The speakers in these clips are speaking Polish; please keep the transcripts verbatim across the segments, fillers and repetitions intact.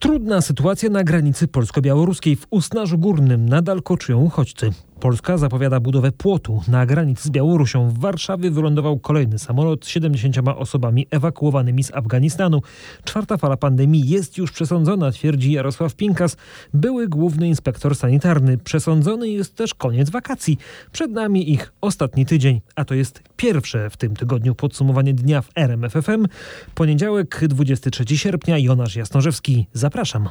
Trudna sytuacja na granicy polsko-białoruskiej. W Usnarzu Górnym nadal koczą uchodźcy. Polska zapowiada budowę płotu na granicy z Białorusią. W Warszawie wylądował kolejny samolot z siedemdziesięcioma osobami ewakuowanymi z Afganistanu. Czwarta fala pandemii jest już przesądzona, twierdzi Jarosław Pinkas, były główny inspektor sanitarny. Przesądzony jest też koniec wakacji. Przed nami ich ostatni tydzień, a to jest pierwsze w tym tygodniu podsumowanie dnia w R M F F M. Poniedziałek, dwudziestego trzeciego sierpnia, Jonasz Jasnorzewski. Zapraszam.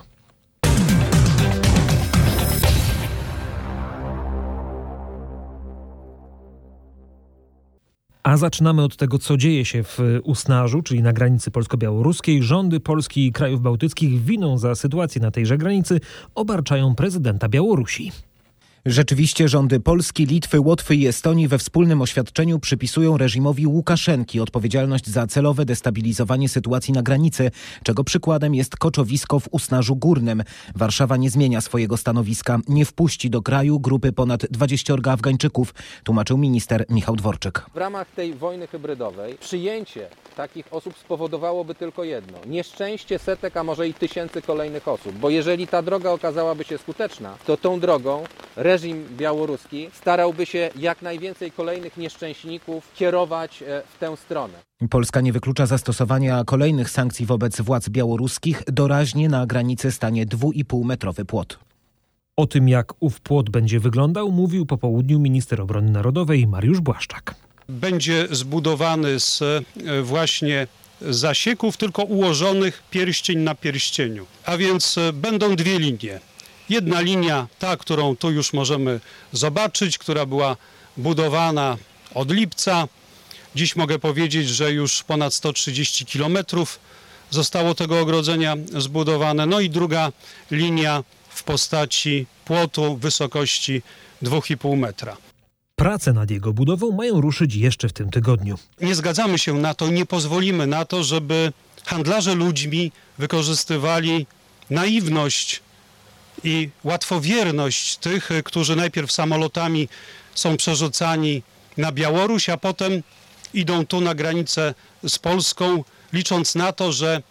A zaczynamy od tego, co dzieje się w Usnarzu, czyli na granicy polsko-białoruskiej. Rządy Polski i krajów bałtyckich winą za sytuację na tejże granicy obarczają prezydenta Białorusi. Rzeczywiście rządy Polski, Litwy, Łotwy i Estonii we wspólnym oświadczeniu przypisują reżimowi Łukaszenki odpowiedzialność za celowe destabilizowanie sytuacji na granicy, czego przykładem jest koczowisko w Usnarzu Górnym. Warszawa nie zmienia swojego stanowiska. Nie wpuści do kraju grupy ponad dwudziestu Afgańczyków, tłumaczył minister Michał Dworczyk. W ramach tej wojny hybrydowej przyjęcie takich osób spowodowałoby tylko jedno. Nieszczęście setek, a może i tysięcy kolejnych osób. Bo jeżeli ta droga okazałaby się skuteczna, to tą drogą reżim białoruski starałby się jak najwięcej kolejnych nieszczęśników kierować w tę stronę. Polska nie wyklucza zastosowania kolejnych sankcji wobec władz białoruskich. Doraźnie na granicy stanie dwuipółmetrowy płot. O tym, jak ów płot będzie wyglądał, mówił po południu minister obrony narodowej Mariusz Błaszczak. Będzie zbudowany z właśnie zasieków, tylko ułożonych pierścień na pierścieniu. A więc będą dwie linie. Jedna linia, ta, którą tu już możemy zobaczyć, która była budowana od lipca. Dziś mogę powiedzieć, że już ponad sto trzydzieści kilometrów zostało tego ogrodzenia zbudowane. No i druga linia w postaci płotu wysokości dwa i pół metra. Prace nad jego budową mają ruszyć jeszcze w tym tygodniu. Nie zgadzamy się na to, nie pozwolimy na to, żeby handlarze ludźmi wykorzystywali naiwność i łatwowierność tych, którzy najpierw samolotami są przerzucani na Białoruś, a potem idą tu na granicę z Polską, licząc na to, że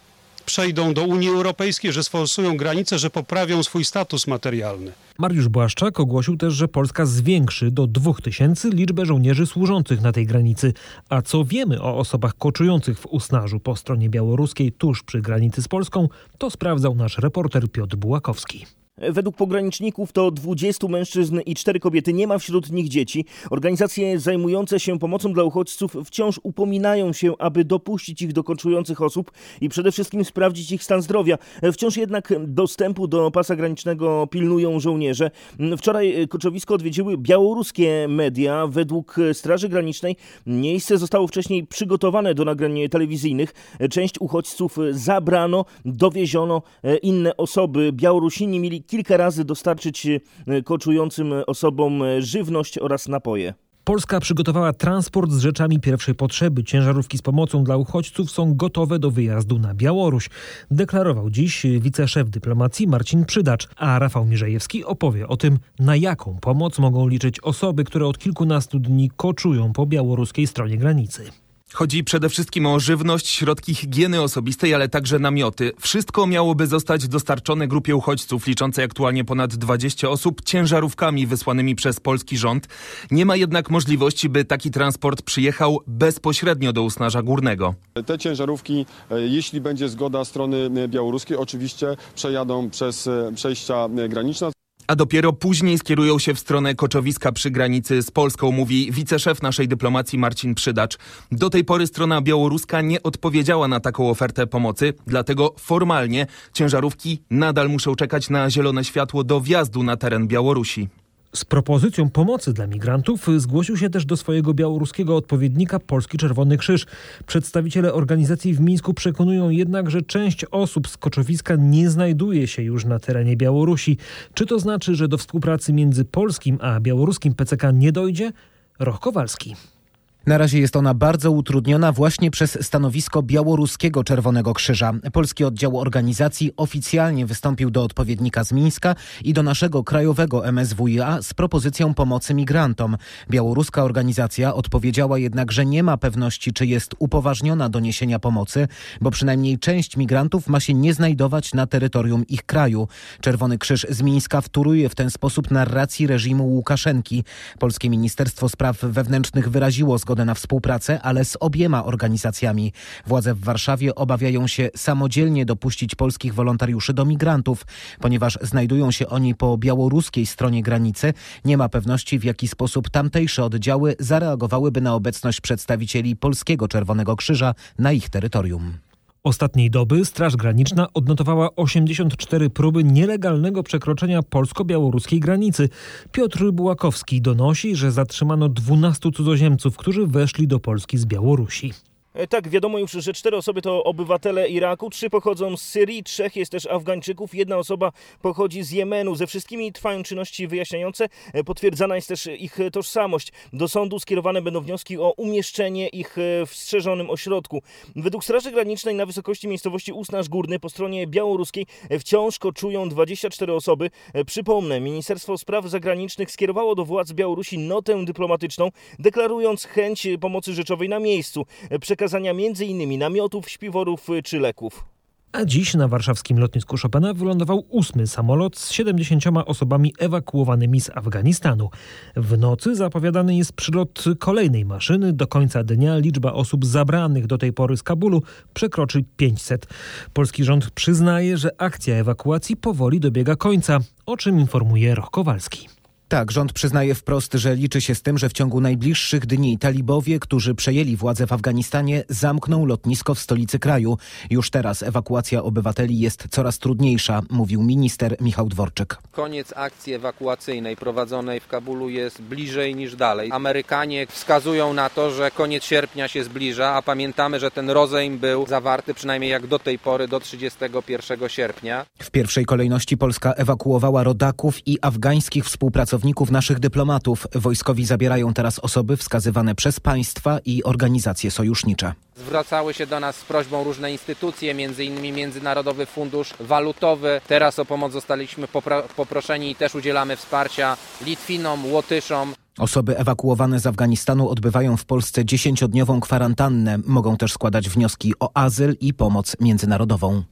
przejdą do Unii Europejskiej, że sforsują granice, że poprawią swój status materialny. Mariusz Błaszczak ogłosił też, że Polska zwiększy do dwóch tysięcy liczbę żołnierzy służących na tej granicy. A co wiemy o osobach koczujących w Usnarzu po stronie białoruskiej tuż przy granicy z Polską, to sprawdzał nasz reporter Piotr Bułakowski. Według pograniczników to dwudziestu mężczyzn i cztery kobiety, nie ma wśród nich dzieci. Organizacje zajmujące się pomocą dla uchodźców wciąż upominają się, aby dopuścić ich do koczujących osób i przede wszystkim sprawdzić ich stan zdrowia. Wciąż jednak dostępu do pasa granicznego pilnują żołnierze. Wczoraj koczowisko odwiedziły białoruskie media. Według Straży Granicznej miejsce zostało wcześniej przygotowane do nagrań telewizyjnych. Część uchodźców zabrano, dowieziono inne osoby. Białorusini mieli kilka razy dostarczyć koczującym osobom żywność oraz napoje. Polska przygotowała transport z rzeczami pierwszej potrzeby. Ciężarówki z pomocą dla uchodźców są gotowe do wyjazdu na Białoruś. Deklarował dziś wiceszef dyplomacji Marcin Przydacz, a Rafał Mirzejewski opowie o tym, na jaką pomoc mogą liczyć osoby, które od kilkunastu dni koczują po białoruskiej stronie granicy. Chodzi przede wszystkim o żywność, środki higieny osobistej, ale także namioty. Wszystko miałoby zostać dostarczone grupie uchodźców, liczącej aktualnie ponad dwudziestu osób, ciężarówkami wysłanymi przez polski rząd. Nie ma jednak możliwości, by taki transport przyjechał bezpośrednio do Usnarza Górnego. Te ciężarówki, jeśli będzie zgoda strony białoruskiej, oczywiście przejadą przez przejścia graniczne. A dopiero później skierują się w stronę koczowiska przy granicy z Polską, mówi wiceszef naszej dyplomacji Marcin Przydacz. Do tej pory strona białoruska nie odpowiedziała na taką ofertę pomocy, dlatego formalnie ciężarówki nadal muszą czekać na zielone światło do wjazdu na teren Białorusi. Z propozycją pomocy dla migrantów zgłosił się też do swojego białoruskiego odpowiednika Polski Czerwony Krzyż. Przedstawiciele organizacji w Mińsku przekonują jednak, że część osób z koczowiska nie znajduje się już na terenie Białorusi. Czy to znaczy, że do współpracy między polskim a białoruskim P C K nie dojdzie? Roch Kowalski. Na razie jest ona bardzo utrudniona właśnie przez stanowisko Białoruskiego Czerwonego Krzyża. Polski oddział organizacji oficjalnie wystąpił do odpowiednika z Mińska i do naszego krajowego M S W I A z propozycją pomocy migrantom. Białoruska organizacja odpowiedziała jednak, że nie ma pewności, czy jest upoważniona do niesienia pomocy, bo przynajmniej część migrantów ma się nie znajdować na terytorium ich kraju. Czerwony Krzyż z Mińska wtóruje w ten sposób narracji reżimu Łukaszenki. Polskie Ministerstwo Spraw Wewnętrznych wyraziło zgodę na współpracę, ale z obiema organizacjami. Władze w Warszawie obawiają się samodzielnie dopuścić polskich wolontariuszy do migrantów, ponieważ znajdują się oni po białoruskiej stronie granicy. Nie ma pewności, w jaki sposób tamtejsze oddziały zareagowałyby na obecność przedstawicieli Polskiego Czerwonego Krzyża na ich terytorium. Ostatniej doby Straż Graniczna odnotowała osiemdziesiąt cztery próby nielegalnego przekroczenia polsko-białoruskiej granicy. Piotr Bułakowski donosi, że zatrzymano dwunastu cudzoziemców, którzy weszli do Polski z Białorusi. Tak, wiadomo już, że cztery osoby to obywatele Iraku, trzy pochodzą z Syrii, trzech jest też Afgańczyków, jedna osoba pochodzi z Jemenu. Ze wszystkimi trwają czynności wyjaśniające, potwierdzana jest też ich tożsamość. Do sądu skierowane będą wnioski o umieszczenie ich w strzeżonym ośrodku. Według Straży Granicznej na wysokości miejscowości Usnarz Górny po stronie białoruskiej wciąż koczują dwadzieścia cztery osoby. Przypomnę, Ministerstwo Spraw Zagranicznych skierowało do władz Białorusi notę dyplomatyczną, deklarując chęć pomocy rzeczowej na miejscu. Przekazanie między innymi namiotów, śpiworów czy leków. A dziś na warszawskim lotnisku Chopina wylądował ósmy samolot z siedemdziesięcioma osobami ewakuowanymi z Afganistanu. W nocy zapowiadany jest przylot kolejnej maszyny. Do końca dnia liczba osób zabranych do tej pory z Kabulu przekroczy pięćset. Polski rząd przyznaje, że akcja ewakuacji powoli dobiega końca, o czym informuje Roch Kowalski. Tak, rząd przyznaje wprost, że liczy się z tym, że w ciągu najbliższych dni talibowie, którzy przejęli władzę w Afganistanie, zamkną lotnisko w stolicy kraju. Już teraz ewakuacja obywateli jest coraz trudniejsza, mówił minister Michał Dworczyk. Koniec akcji ewakuacyjnej prowadzonej w Kabulu jest bliżej niż dalej. Amerykanie wskazują na to, że koniec sierpnia się zbliża, a pamiętamy, że ten rozejm był zawarty przynajmniej jak do tej pory do trzydziestego pierwszego sierpnia. W pierwszej kolejności Polska ewakuowała rodaków i afgańskich współpracowników. pracowników naszych dyplomatów. Wojskowi zabierają teraz osoby wskazywane przez państwa i organizacje sojusznicze. Zwracały się do nas z prośbą różne instytucje, między innymi Międzynarodowy Fundusz Walutowy. Teraz o pomoc zostaliśmy popra- poproszeni i też udzielamy wsparcia Litwinom, Łotyszom. Osoby ewakuowane z Afganistanu odbywają w Polsce dziesięciodniową kwarantannę. Mogą też składać wnioski o azyl i pomoc międzynarodową.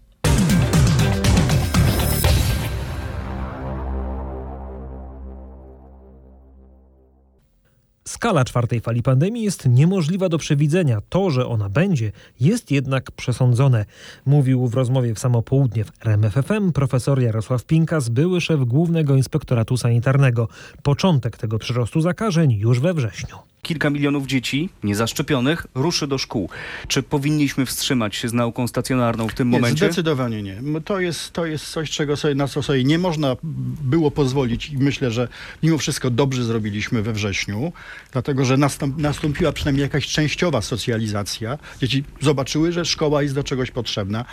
Skala czwartej fali pandemii jest niemożliwa do przewidzenia. To, że ona będzie, jest jednak przesądzone. Mówił w rozmowie w samo południe w R M F F M profesor Jarosław Pinkas, były szef Głównego Inspektoratu Sanitarnego. Początek tego przyrostu zakażeń już we wrześniu. Kilka milionów dzieci niezaszczepionych ruszy do szkół. Czy powinniśmy wstrzymać się z nauką stacjonarną w tym nie, momencie? Zdecydowanie nie. To jest, to jest coś, czego sobie, na co sobie nie można było pozwolić i myślę, że mimo wszystko dobrze zrobiliśmy we wrześniu, dlatego że nastąp, nastąpiła przynajmniej jakaś częściowa socjalizacja. Dzieci zobaczyły, że szkoła jest do czegoś potrzebna.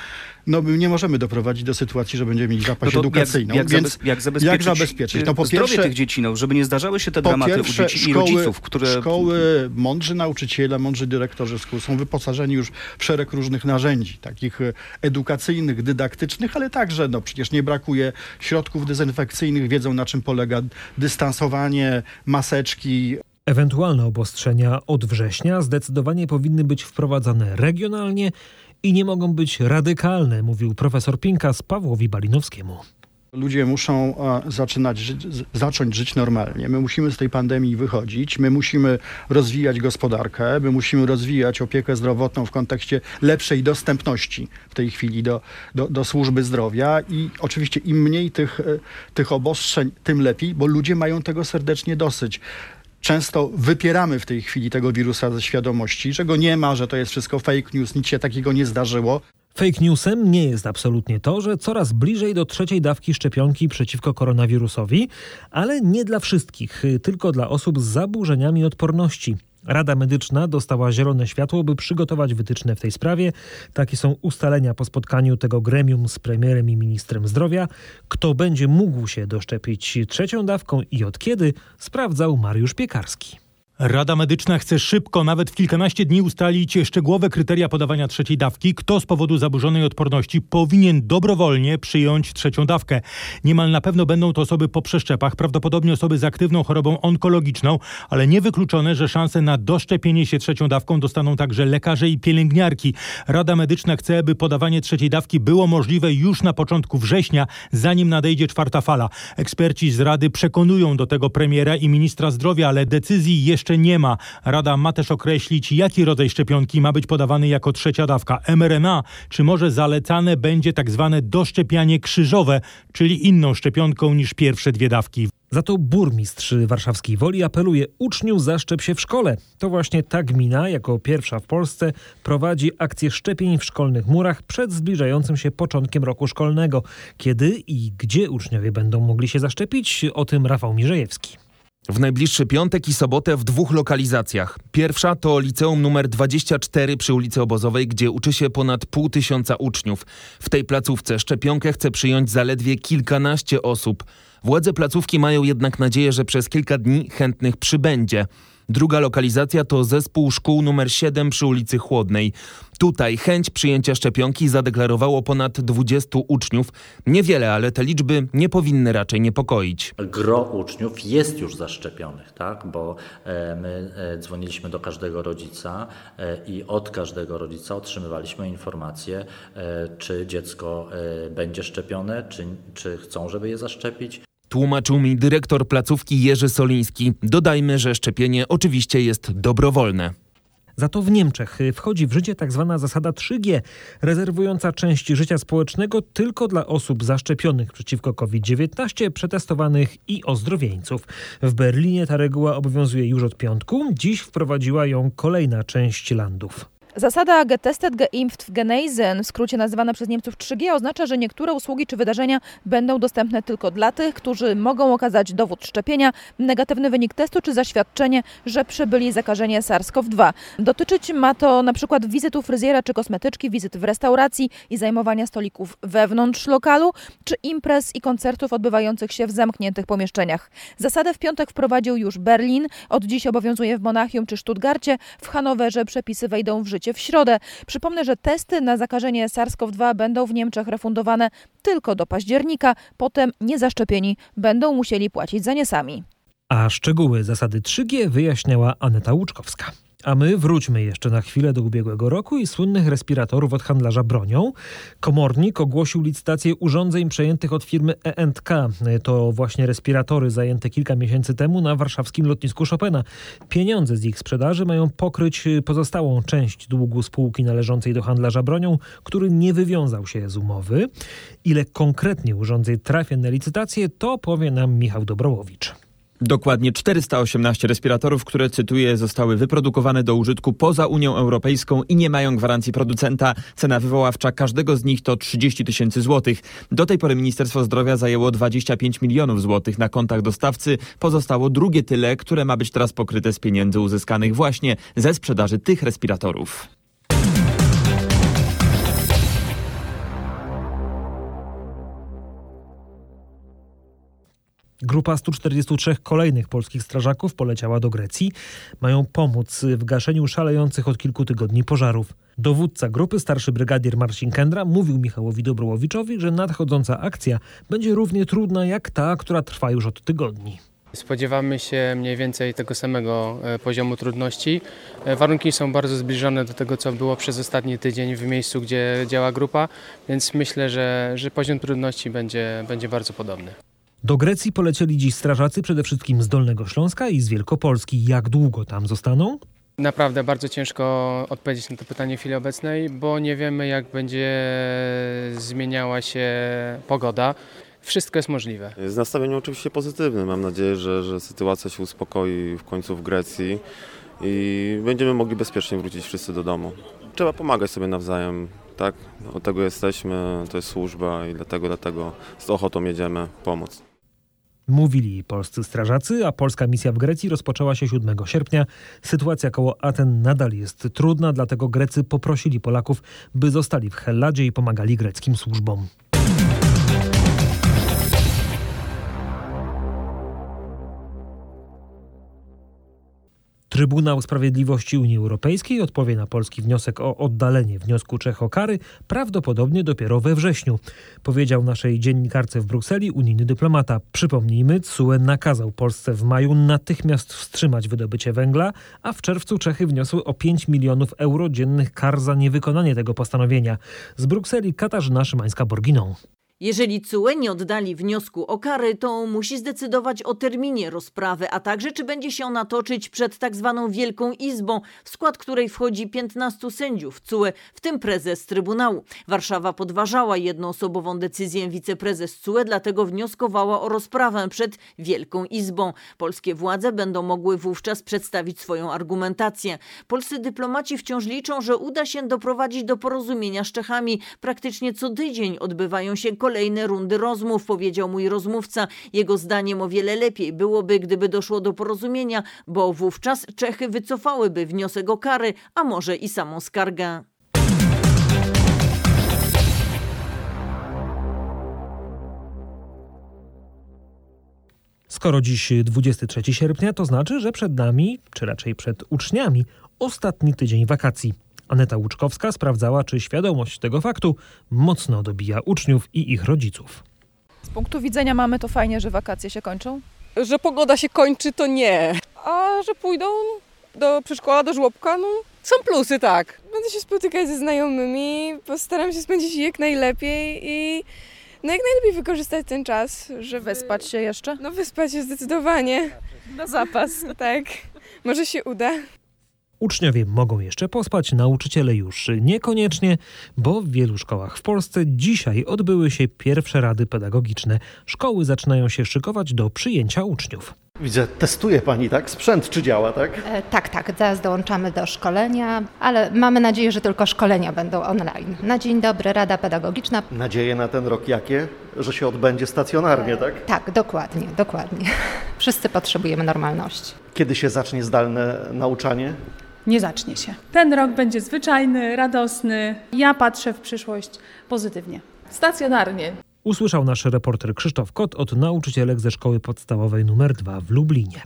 No my nie możemy doprowadzić do sytuacji, że będziemy mieć zapaść no edukacyjną. Jak, jak, zabez, jak zabezpieczyć, jak zabezpieczyć? No, po zdrowie pierwsze, tych dzieci, no, żeby nie zdarzały się te dramaty u dzieci szkoły, i rodziców, które... Szkoły, mądrzy nauczyciele, mądrzy dyrektorzy szkół są wyposażeni już w szereg różnych narzędzi, takich edukacyjnych, dydaktycznych, ale także, no przecież nie brakuje środków dezynfekcyjnych, wiedzą na czym polega dystansowanie, maseczki. Ewentualne obostrzenia od września zdecydowanie powinny być wprowadzane regionalnie i nie mogą być radykalne, mówił profesor Pinkas Pawłowi Balinowskiemu. Ludzie muszą zaczynać ży- zacząć żyć normalnie. My musimy z tej pandemii wychodzić, my musimy rozwijać gospodarkę, my musimy rozwijać opiekę zdrowotną w kontekście lepszej dostępności w tej chwili do, do, do służby zdrowia i oczywiście im mniej tych, tych obostrzeń, tym lepiej, bo ludzie mają tego serdecznie dosyć. Często wypieramy w tej chwili tego wirusa ze świadomości, że go nie ma, że to jest wszystko fake news, nic się takiego nie zdarzyło. Fake newsem nie jest absolutnie to, że coraz bliżej do trzeciej dawki szczepionki przeciwko koronawirusowi, ale nie dla wszystkich, tylko dla osób z zaburzeniami odporności. Rada Medyczna dostała zielone światło, by przygotować wytyczne w tej sprawie. Takie są ustalenia po spotkaniu tego gremium z premierem i ministrem zdrowia. Kto będzie mógł się doszczepić trzecią dawką i od kiedy, sprawdzał Mariusz Piekarski. Rada Medyczna chce szybko, nawet w kilkanaście dni, ustalić szczegółowe kryteria podawania trzeciej dawki. Kto z powodu zaburzonej odporności powinien dobrowolnie przyjąć trzecią dawkę. Niemal na pewno będą to osoby po przeszczepach, prawdopodobnie osoby z aktywną chorobą onkologiczną, ale niewykluczone, że szanse na doszczepienie się trzecią dawką dostaną także lekarze i pielęgniarki. Rada Medyczna chce, by podawanie trzeciej dawki było możliwe już na początku września, zanim nadejdzie czwarta fala. Eksperci z Rady przekonują do tego premiera i ministra zdrowia, ale decyzji jeszcze Jeszcze nie ma. Rada ma też określić, jaki rodzaj szczepionki ma być podawany jako trzecia dawka. em R N A, czy może zalecane będzie tak zwane doszczepianie krzyżowe, czyli inną szczepionką niż pierwsze dwie dawki. Za to burmistrz warszawskiej Woli apeluje: uczniu, zaszczep się w szkole. To właśnie ta gmina, jako pierwsza w Polsce, prowadzi akcję szczepień w szkolnych murach przed zbliżającym się początkiem roku szkolnego. Kiedy i gdzie uczniowie będą mogli się zaszczepić? O tym Rafał Mirzejewski. W najbliższy piątek i sobotę w dwóch lokalizacjach. Pierwsza to liceum nr dwadzieścia cztery przy ulicy Obozowej, gdzie uczy się ponad pół tysiąca uczniów. W tej placówce szczepionkę chce przyjąć zaledwie kilkanaście osób. Władze placówki mają jednak nadzieję, że przez kilka dni chętnych przybędzie. Druga lokalizacja to zespół szkół nr siedem przy ulicy Chłodnej. Tutaj chęć przyjęcia szczepionki zadeklarowało ponad dwudziestu uczniów. Niewiele, ale te liczby nie powinny raczej niepokoić. Gro uczniów jest już zaszczepionych, tak? Bo my dzwoniliśmy do każdego rodzica i od każdego rodzica otrzymywaliśmy informację, czy dziecko będzie szczepione, czy, czy chcą, żeby je zaszczepić. Tłumaczył mi dyrektor placówki Jerzy Soliński. Dodajmy, że szczepienie oczywiście jest dobrowolne. Za to w Niemczech wchodzi w życie tak zwana zasada trzy G, rezerwująca część życia społecznego tylko dla osób zaszczepionych przeciwko COVID dziewiętnaście, przetestowanych i ozdrowieńców. W Berlinie ta reguła obowiązuje już od piątku. Dziś wprowadziła ją kolejna część landów. Zasada getestet, geimpft, genesen, w skrócie nazywana przez Niemców trzy G, oznacza, że niektóre usługi czy wydarzenia będą dostępne tylko dla tych, którzy mogą okazać dowód szczepienia, negatywny wynik testu czy zaświadczenie, że przebyli zakażenie SARS-CoV dwa. Dotyczyć ma to np. wizyt u fryzjera czy kosmetyczki, wizyt w restauracji i zajmowania stolików wewnątrz lokalu, czy imprez i koncertów odbywających się w zamkniętych pomieszczeniach. Zasadę w piątek wprowadził już Berlin, od dziś obowiązuje w Monachium czy Stuttgarcie, w Hanowerze przepisy wejdą w życie w środę. Przypomnę, że testy na zakażenie SARS-CoV dwa będą w Niemczech refundowane tylko do października. Potem niezaszczepieni będą musieli płacić za nie sami. A szczegóły zasady trzy G wyjaśniała Aneta Łuczkowska. A my wróćmy jeszcze na chwilę do ubiegłego roku i słynnych respiratorów od handlarza bronią. Komornik ogłosił licytację urządzeń przejętych od firmy E N T K. To właśnie respiratory zajęte kilka miesięcy temu na warszawskim lotnisku Chopina. Pieniądze z ich sprzedaży mają pokryć pozostałą część długu spółki należącej do handlarza bronią, który nie wywiązał się z umowy. Ile konkretnie urządzeń trafia na licytację, to powie nam Michał Dobrowicz. Dokładnie czterysta osiemnaście respiratorów, które, cytuję, zostały wyprodukowane do użytku poza Unią Europejską i nie mają gwarancji producenta. Cena wywoławcza każdego z nich to trzydzieści tysięcy złotych. Do tej pory Ministerstwo Zdrowia zajęło dwadzieścia pięć milionów złotych na kontach dostawcy. Pozostało drugie tyle, które ma być teraz pokryte z pieniędzy uzyskanych właśnie ze sprzedaży tych respiratorów. Grupa stu czterdziestu trzech kolejnych polskich strażaków poleciała do Grecji. Mają pomóc w gaszeniu szalejących od kilku tygodni pożarów. Dowódca grupy, starszy brygadier Marcin Kendra, mówił Michałowi Dobrowiczowi, że nadchodząca akcja będzie równie trudna jak ta, która trwa już od tygodni. Spodziewamy się mniej więcej tego samego poziomu trudności. Warunki są bardzo zbliżone do tego, co było przez ostatni tydzień w miejscu, gdzie działa grupa, więc myślę, że, że poziom trudności będzie, będzie bardzo podobny. Do Grecji polecieli dziś strażacy przede wszystkim z Dolnego Śląska i z Wielkopolski. Jak długo tam zostaną? Naprawdę bardzo ciężko odpowiedzieć na to pytanie w chwili obecnej, bo nie wiemy, jak będzie zmieniała się pogoda. Wszystko jest możliwe. Z nastawieniem oczywiście pozytywnym. Mam nadzieję, że, że sytuacja się uspokoi w końcu w Grecji i będziemy mogli bezpiecznie wrócić wszyscy do domu. Trzeba pomagać sobie nawzajem. Tak, od tego jesteśmy, to jest służba i dlatego, dlatego z ochotą jedziemy pomóc. Mówili polscy strażacy, a polska misja w Grecji rozpoczęła się siódmego sierpnia. Sytuacja koło Aten nadal jest trudna, dlatego Grecy poprosili Polaków, by zostali w Helladzie i pomagali greckim służbom. Trybunał Sprawiedliwości Unii Europejskiej odpowie na polski wniosek o oddalenie wniosku Czech o kary prawdopodobnie dopiero we wrześniu. Powiedział naszej dziennikarce w Brukseli unijny dyplomata. Przypomnijmy, C U E nakazał Polsce w maju natychmiast wstrzymać wydobycie węgla, a w czerwcu Czechy wniosły o pięć milionów euro dziennych kar za niewykonanie tego postanowienia. Z Brukseli Katarzyna Szymańska-Borginą. Jeżeli C U E nie oddali wniosku o kary, to musi zdecydować o terminie rozprawy, a także czy będzie się ona toczyć przed tak zwaną Wielką Izbą, w skład której wchodzi piętnastu sędziów C U E, w tym prezes Trybunału. Warszawa podważała jednoosobową decyzję wiceprezes C U E, dlatego wnioskowała o rozprawę przed Wielką Izbą. Polskie władze będą mogły wówczas przedstawić swoją argumentację. Polscy dyplomaci wciąż liczą, że uda się doprowadzić do porozumienia z Czechami. Praktycznie co tydzień odbywają się kolejne Kolejne rundy rozmów, powiedział mój rozmówca. Jego zdaniem o wiele lepiej byłoby, gdyby doszło do porozumienia, bo wówczas Czechy wycofałyby wniosek o kary, a może i samą skargę. Skoro dziś dwudziestego trzeciego sierpnia, to znaczy, że przed nami, czy raczej przed uczniami, ostatni tydzień wakacji. Aneta Łuczkowska sprawdzała, czy świadomość tego faktu mocno dobija uczniów i ich rodziców. Z punktu widzenia mamy to fajnie, że wakacje się kończą? Że pogoda się kończy, to nie. A że pójdą do przedszkola, do żłobka, no są plusy, tak. Będę się spotykać ze znajomymi, postaram się spędzić jak najlepiej i no jak najlepiej wykorzystać ten czas, żeby... Wyspać się jeszcze? No wyspać się zdecydowanie. Na zapas. Tak, może się uda. Uczniowie mogą jeszcze pospać, nauczyciele już niekoniecznie, bo w wielu szkołach w Polsce dzisiaj odbyły się pierwsze rady pedagogiczne. Szkoły zaczynają się szykować do przyjęcia uczniów. Widzę, testuje pani, tak? Sprzęt czy działa, tak? E, tak, tak. Zaraz dołączamy do szkolenia, ale mamy nadzieję, że tylko szkolenia będą online. Na dzień dobry, Rada Pedagogiczna. Nadzieje na ten rok jakie? Że się odbędzie stacjonarnie, e, tak? Tak, dokładnie, dokładnie. Wszyscy potrzebujemy normalności. Kiedy się zacznie zdalne nauczanie? Nie zacznie się. Ten rok będzie zwyczajny, radosny. Ja patrzę w przyszłość pozytywnie. Stacjonarnie. Usłyszał nasz reporter Krzysztof Kot od nauczycielek ze szkoły podstawowej numer dwa w Lublinie.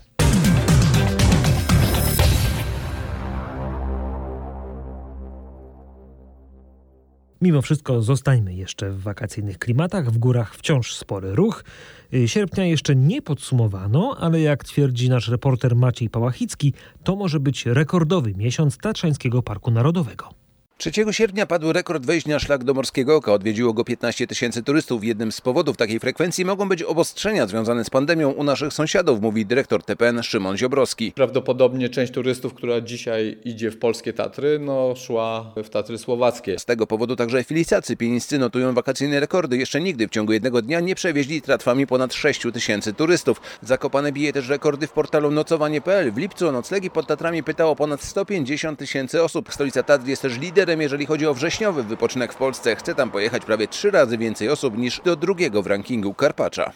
Mimo wszystko zostańmy jeszcze w wakacyjnych klimatach, w górach wciąż spory ruch. Sierpnia jeszcze nie podsumowano, ale jak twierdzi nasz reporter Maciej Pałachicki, to może być rekordowy miesiąc Tatrzańskiego Parku Narodowego. trzeciego sierpnia padł rekord wejść na szlak do Morskiego Oka. Odwiedziło go piętnaście tysięcy turystów. Jednym z powodów takiej frekwencji mogą być obostrzenia związane z pandemią u naszych sąsiadów, mówi dyrektor T P N Szymon Ziobroski. Prawdopodobnie część turystów, która dzisiaj idzie w polskie Tatry, no szła w Tatry słowackie. Z tego powodu także filicacy pienińscy notują wakacyjne rekordy. Jeszcze nigdy w ciągu jednego dnia nie przewieźli tratwami ponad sześć tysięcy turystów. Zakopane bije też rekordy w portalu nocowanie kropka p l. W lipcu o noclegi pod Tatrami pytało ponad sto pięćdziesiąt tysięcy osób. Stolica Tatr jest też lider, jeżeli chodzi o wrześniowy wypoczynek w Polsce. Chce tam pojechać prawie trzy razy więcej osób niż do drugiego w rankingu Karpacza.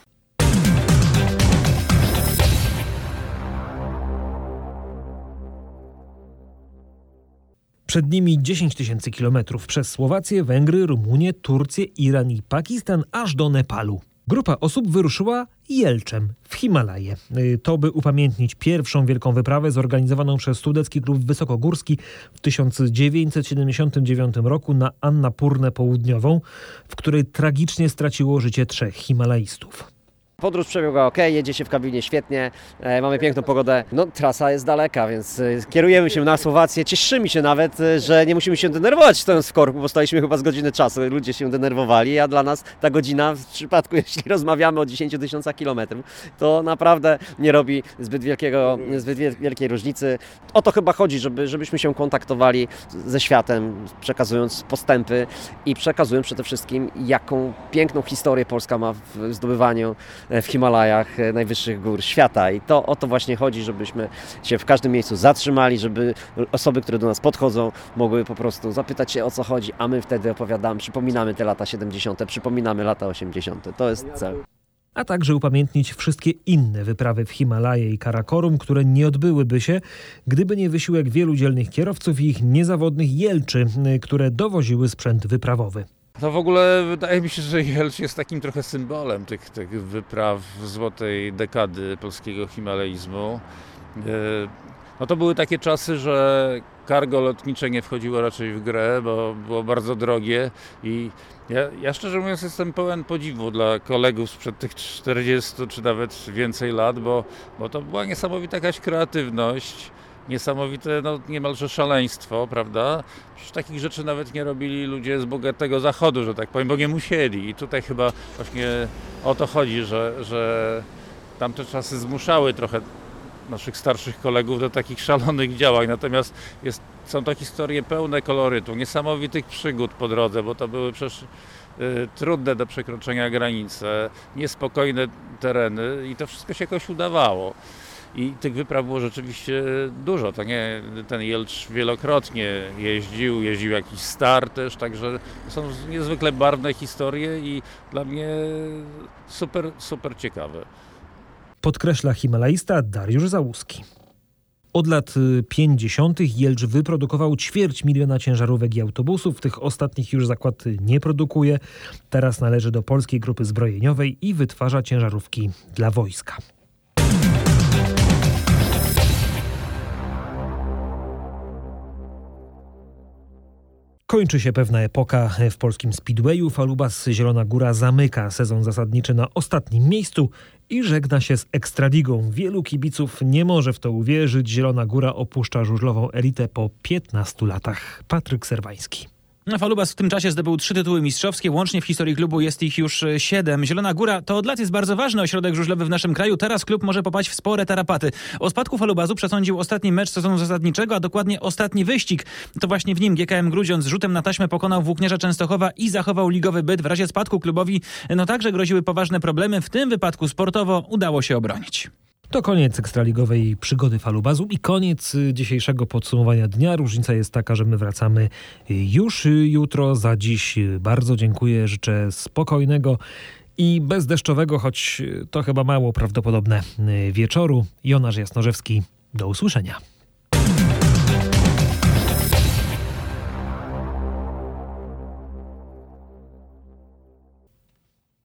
Przed nimi dziesięć tysięcy kilometrów przez Słowację, Węgry, Rumunię, Turcję, Iran i Pakistan aż do Nepalu. Grupa osób wyruszyła Jelczem w Himalaje. To by upamiętnić pierwszą wielką wyprawę zorganizowaną przez Sudecki Klub Wysokogórski w tysiąc dziewięćset siedemdziesiątym dziewiątym roku na Annapurnę Południową, w której tragicznie straciło życie trzech himalaistów. Podróż przebiegła ok, jedzie się w kabinie świetnie, e, mamy piękną pogodę. No trasa jest daleka, więc e, kierujemy się na Słowację. Cieszymy się nawet, e, że nie musimy się denerwować stojąc w korku, bo staliśmy chyba z godziny czasu. Ludzie się denerwowali, a dla nas ta godzina, w przypadku jeśli rozmawiamy o dziesięciu tysiącach kilometrów, to naprawdę nie robi zbyt, wielkiego, zbyt wielkiej różnicy. O to chyba chodzi, żeby, żebyśmy się kontaktowali ze światem, przekazując postępy i przekazując przede wszystkim, jaką piękną historię Polska ma w zdobywaniu w Himalajach najwyższych gór świata i to o to właśnie chodzi, żebyśmy się w każdym miejscu zatrzymali, żeby osoby, które do nas podchodzą, mogły po prostu zapytać się o co chodzi, a my wtedy opowiadamy, przypominamy te lata siedemdziesiąte, przypominamy lata osiemdziesiąte. To jest cel. A także upamiętnić wszystkie inne wyprawy w Himalaje i Karakorum, które nie odbyłyby się, gdyby nie wysiłek wielu dzielnych kierowców i ich niezawodnych jelczy, które dowoziły sprzęt wyprawowy. To w ogóle wydaje mi się, że Jelcz jest takim trochę symbolem tych, tych wypraw złotej dekady polskiego himalaizmu. No to były takie czasy, że cargo lotnicze nie wchodziło raczej w grę, bo było bardzo drogie i ja, ja szczerze mówiąc jestem pełen podziwu dla kolegów sprzed tych czterdziestu czy nawet więcej lat, bo, bo to była niesamowita jakaś kreatywność, niesamowite no, niemalże szaleństwo, prawda? Przecież takich rzeczy nawet nie robili ludzie z bogatego zachodu, że tak powiem, bo nie musieli i tutaj chyba właśnie o to chodzi, że, że tamte czasy zmuszały trochę naszych starszych kolegów do takich szalonych działań, natomiast jest, są to historie pełne kolorytu, niesamowitych przygód po drodze, bo to były przecież y, trudne do przekroczenia granice, niespokojne tereny i to wszystko się jakoś udawało. I tych wypraw było rzeczywiście dużo, to nie, ten Jelcz wielokrotnie jeździł, jeździł jakiś star też, także są niezwykle barwne historie i dla mnie super, super ciekawe. Podkreśla himalaista Dariusz Załuski. Od lat pięćdziesiątych Jelcz wyprodukował ćwierć miliona ciężarówek i autobusów. Tych ostatnich już zakład nie produkuje. Teraz należy do Polskiej Grupy Zbrojeniowej i wytwarza ciężarówki dla wojska. Kończy się pewna epoka w polskim speedwayu. Falubaz Zielona Góra zamyka sezon zasadniczy na ostatnim miejscu i żegna się z Ekstraligą. Wielu kibiców nie może w to uwierzyć. Zielona Góra opuszcza żużlową elitę po piętnastu latach. Patryk Serwański. Falubaz w tym czasie zdobył trzy tytuły mistrzowskie, łącznie w historii klubu jest ich już siedem. Zielona Góra to od lat jest bardzo ważny ośrodek żużlowy w naszym kraju, teraz klub może popaść w spore tarapaty. O spadku Falubazu przesądził ostatni mecz sezonu zasadniczego, a dokładnie ostatni wyścig. To właśnie w nim G K M Grudziądz rzutem na taśmę pokonał Włókniarza Częstochowa i zachował ligowy byt. W razie spadku klubowi no także groziły poważne problemy, w tym wypadku sportowo udało się obronić. To koniec ekstraligowej przygody Falubazu i koniec dzisiejszego podsumowania dnia. Różnica jest taka, że my wracamy już jutro. Za dziś bardzo dziękuję, życzę spokojnego i bezdeszczowego, choć to chyba mało prawdopodobne, wieczoru. Jonasz Jasnorzewski, do usłyszenia.